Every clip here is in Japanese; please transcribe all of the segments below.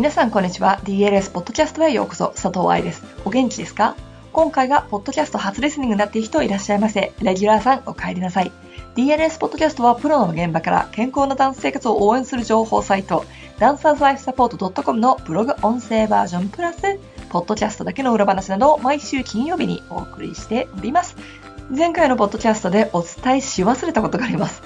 皆さんこんにちは。 DLS ポッドキャストへようこそ。佐藤愛です。お元気ですか？今回がポッドキャスト初リスニングになっている人いらっしゃいませ。レギュラーさんお帰りなさい。 DLS ポッドキャストはプロの現場から健康なダンス生活を応援する情報サイト dancerslifesupport.com のブログ音声バージョンプラスポッドキャストだけの裏話などを毎週金曜日にお送りしております。前回のポッドキャストでお伝えし忘れたことがあります。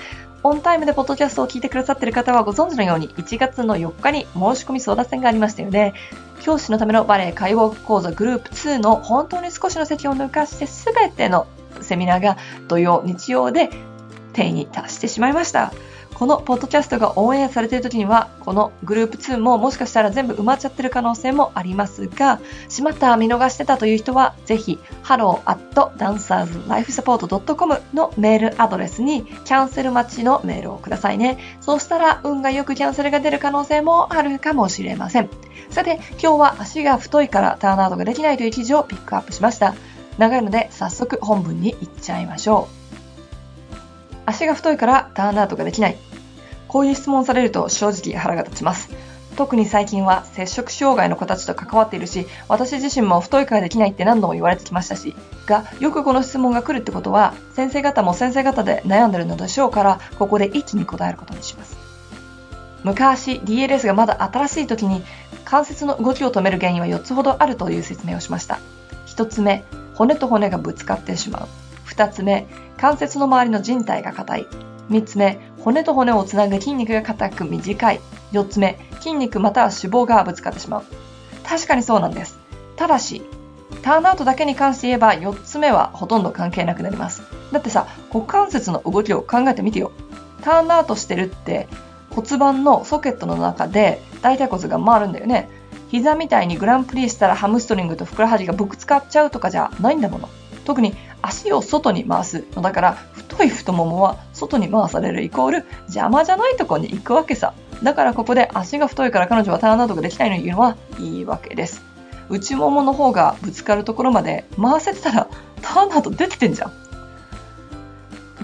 オンタイムでポッドキャストを聞いてくださっている方はご存知のように1月の4日に申し込み争奪戦がありましたよね。教師のためのバレエ解剖講座グループ2の本当に少しの席を抜かして全てのセミナーが土曜日曜で定員に達してしまいました。このポッドキャストがオンエアされている時にはこのグループ2ももしかしたら全部埋まっちゃってる可能性もありますが、しまった見逃してたという人はぜひ hello@dancerslifesupport.com のメールアドレスにキャンセル待ちのメールをくださいね。そうしたら運がよくキャンセルが出る可能性もあるかもしれません。さて今日は足が太いからターンアウトができないという記事をピックアップしました。長いので早速本文に行っちゃいましょう。足が太いからターンアウトができない。こういう質問されると正直腹が立ちます。特に最近は摂食障害の子たちと関わっているし、私自身も太いからできないって何度も言われてきましたしが、よくこの質問が来るってことは先生方も先生方で悩んでるのでしょうから、ここで一気に答えることにします。昔 DLS がまだ新しい時に関節の動きを止める原因は4つほどあるという説明をしました。1つ目、骨と骨がぶつかってしまう。2つ目、関節の周りの靭帯が硬い。3つ目、骨と骨をつなぐ筋肉が硬く短い。4つ目、筋肉または脂肪がぶつかってしまう。確かにそうなんです。ただしターンアウトだけに関して言えば4つ目はほとんど関係なくなります。だってさ、股関節の動きを考えてみてよ。ターンアウトしてるって骨盤のソケットの中で大腿骨が回るんだよね。膝みたいにグランプリしたらハムストリングとふくらはぎがぶつかっちゃうとかじゃないんだもの。特に足を外に回すのだから、太い太ももは外に回されるイコール邪魔じゃないとこに行くわけさ。だからここで足が太いから彼女はターンアウトができないのに言うのは言い訳です。内ももの方がぶつかるところまで回せてたらターンアウト出てんじゃん。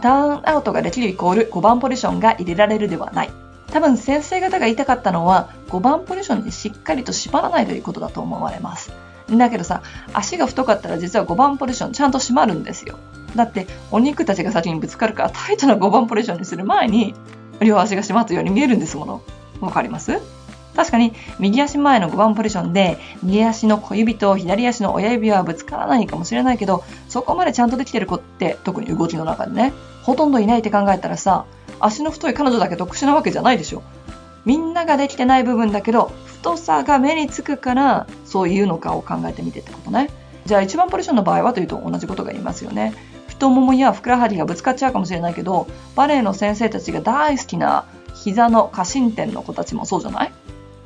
ターンアウトができるイコール5番ポジションが入れられるではない。多分先生方が言いたかったのは5番ポジションにしっかりと縛らないということだと思われます。だけどさ、足が太かったら実は5番ポジションちゃんと締まるんですよ。だってお肉たちが先にぶつかるからタイトな5番ポジションにする前に両足が締まったように見えるんですもの。わかります？確かに右足前の5番ポジションで右足の小指と左足の親指はぶつからないかもしれないけど、そこまでちゃんとできてる子って特に動きの中でね、ほとんどいないって考えたらさ、足の太い彼女だけ特殊なわけじゃないでしょ。みんなができてない部分だけど太さが目につくからそういうのかを考えてみてってことね。じゃあ1番ポジションの場合はというと同じことが言いますよね。太ももやふくらはぎがぶつかっちゃうかもしれないけど、バレエの先生たちが大好きな膝の下伸点の子たちもそうじゃない？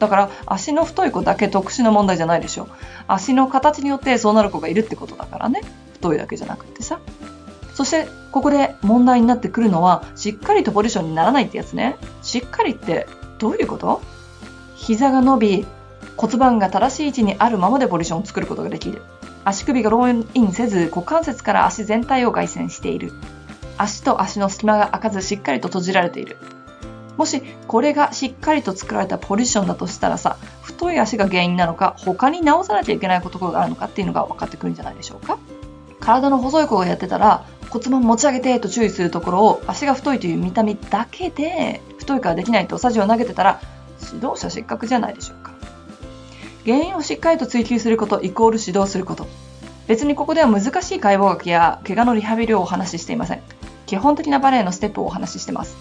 だから足の太い子だけ特殊な問題じゃないでしょ。足の形によってそうなる子がいるってことだからね。太いだけじゃなくってさ。そしてここで問題になってくるのはしっかりとポジションにならないってやつね。しっかりってどういうこと？膝が伸び骨盤が正しい位置にあるままでポジションを作ることができる。足首がローインせず股関節から足全体を外旋している。足と足の隙間が開かずしっかりと閉じられている。もしこれがしっかりと作られたポジションだとしたらさ、太い足が原因なのか他に直さなきゃいけないことがあるのかっていうのが分かってくるんじゃないでしょうか。体の細い子がやってたら骨盤持ち上げてと注意するところを足が太いという見た目だけで太いからできないとさじを投げてたら指導者失格じゃないでしょうか。原因をしっかりと追求することイコール指導すること。別にここでは難しい解剖学や怪我のリハビリをお話ししていません。基本的なバレエのステップをお話ししてます。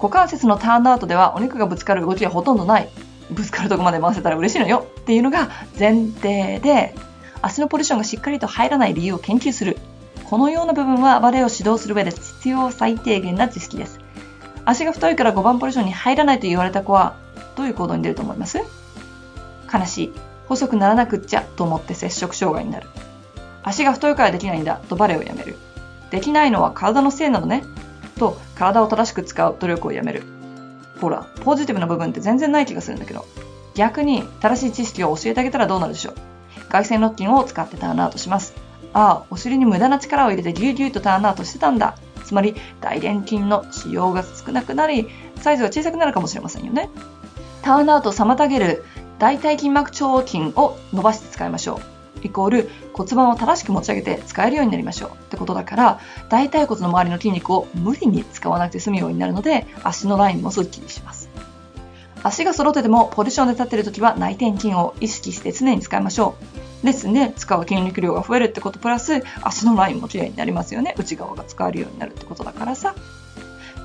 股関節のターンアウトではお肉がぶつかる動きはほとんどない。ぶつかるとこまで回せたら嬉しいのよっていうのが前提で、足のポジションがしっかりと入らない理由を研究する。このような部分はバレエを指導する上で必要最低限な知識です。足が太いから5番ポジションに入らないと言われた子はどういう行動に出ると思います？悲しい。細くならなくっちゃと思って摂食障害になる。足が太いからできないんだとバレエをやめる。できないのは体のせいなのねと体を正しく使う努力をやめる。ほら、ポジティブな部分って全然ない気がするんだけど、逆に正しい知識を教えてあげたらどうなるでしょう。外旋ロッキンを使ってターンアウトします。ああ、お尻に無駄な力を入れてギュギュとターンアウトしてたんだ。つまり大臀筋の使用が少なくなりサイズが小さくなるかもしれませんよね。ターンアウトを妨げる大腿筋膜腸筋を伸ばして使いましょうイコール骨盤を正しく持ち上げて使えるようになりましょうってことだから、大腿骨の周りの筋肉を無理に使わなくて済むようになるので、足のラインもスッキリします。足が揃っててもポジションで立っているときは内転筋を意識して常に使いましょう。ですね、使う筋肉量が増えるってことプラス足のラインも綺麗になりますよね。内側が使えるようになるってことだからさ。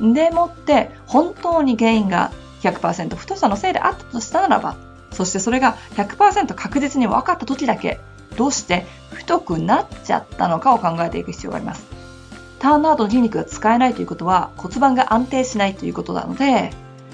でもって本当に原因が 100% 太さのせいであったとしたならば、そしてそれが 100% 確実に分かった時だけどうして太くなっちゃったのかを考えていく必要があります。ターンアウトの筋肉が使えないということは骨盤が安定しないということなので、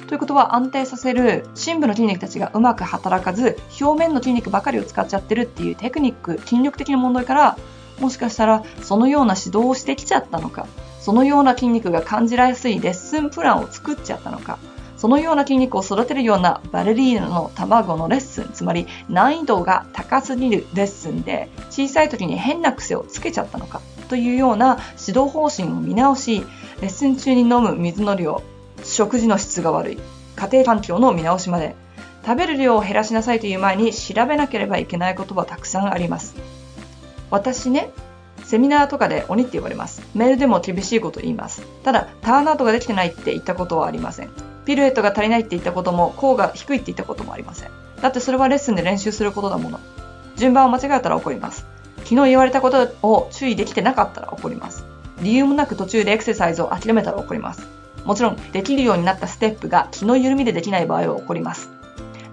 ということは安定させる深部の筋肉たちがうまく働かず、表面の筋肉ばかりを使っちゃってるっていうテクニック、筋力的な問題から、もしかしたらそのような指導をしてきちゃったのか、そのような筋肉が感じられやすいレッスンプランを作っちゃったのか、そのような筋肉を育てるようなバレリーナの卵のレッスン、つまり難易度が高すぎるレッスンで小さい時に変な癖をつけちゃったのかというような指導方針を見直し、レッスン中に飲む水の量、食事の質が悪い、家庭環境の見直しまで、食べる量を減らしなさいという前に調べなければいけないことはたくさんあります。私ね、セミナーとかで鬼って言われます。メールでも厳しいこと言います。ただターンアウトができてないって言ったことはありません。ピルエットが足りないって言ったことも、甲が低いって言ったこともありません。だってそれはレッスンで練習することだもの。順番を間違えたら怒ります。昨日言われたことを注意できてなかったら怒ります。理由もなく途中でエクササイズを諦めたら怒ります。もちろんできるようになったステップが気の緩みでできない場合は起こります。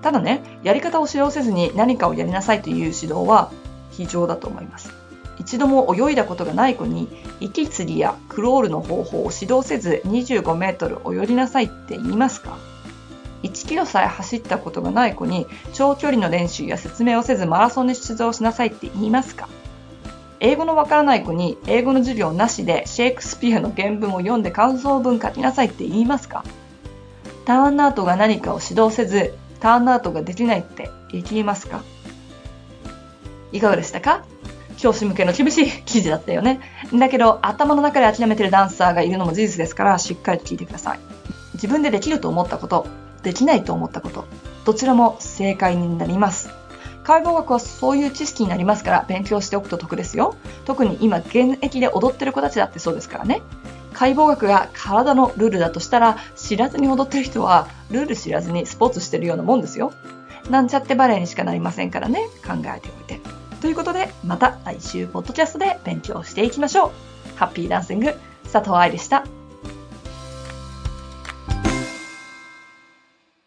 ただね、やり方を指導せずに何かをやりなさいという指導は非常だと思います。一度も泳いだことがない子に息継ぎやクロールの方法を指導せず 25m 泳ぎなさいって言いますか？ 1 キロさえ走ったことがない子に長距離の練習や説明をせずマラソンに出場しなさいって言いますか？英語のわからない子に英語の授業なしでシェイクスピアの原文を読んで感想文書きなさいって言いますか？ターンアウトが何かを指導せずターンアウトができないって言いますか？いかがでしたか？教師向けの厳しい記事だったよね。だけど頭の中で諦めてるダンサーがいるのも事実ですから、しっかりと聞いてください。自分でできると思ったこと、できないと思ったこと、どちらも正解になります。解剖学はそういう知識になりますから、勉強しておくと得ですよ。特に今現役で踊ってる子たちだってそうですからね。解剖学が体のルールだとしたら、知らずに踊ってる人はルール知らずにスポーツしてるようなもんですよ。なんちゃってバレエにしかなりませんからね、考えておいて。ということで、また来週ポッドキャストで勉強していきましょう。ハッピーダンシング、佐藤愛でした。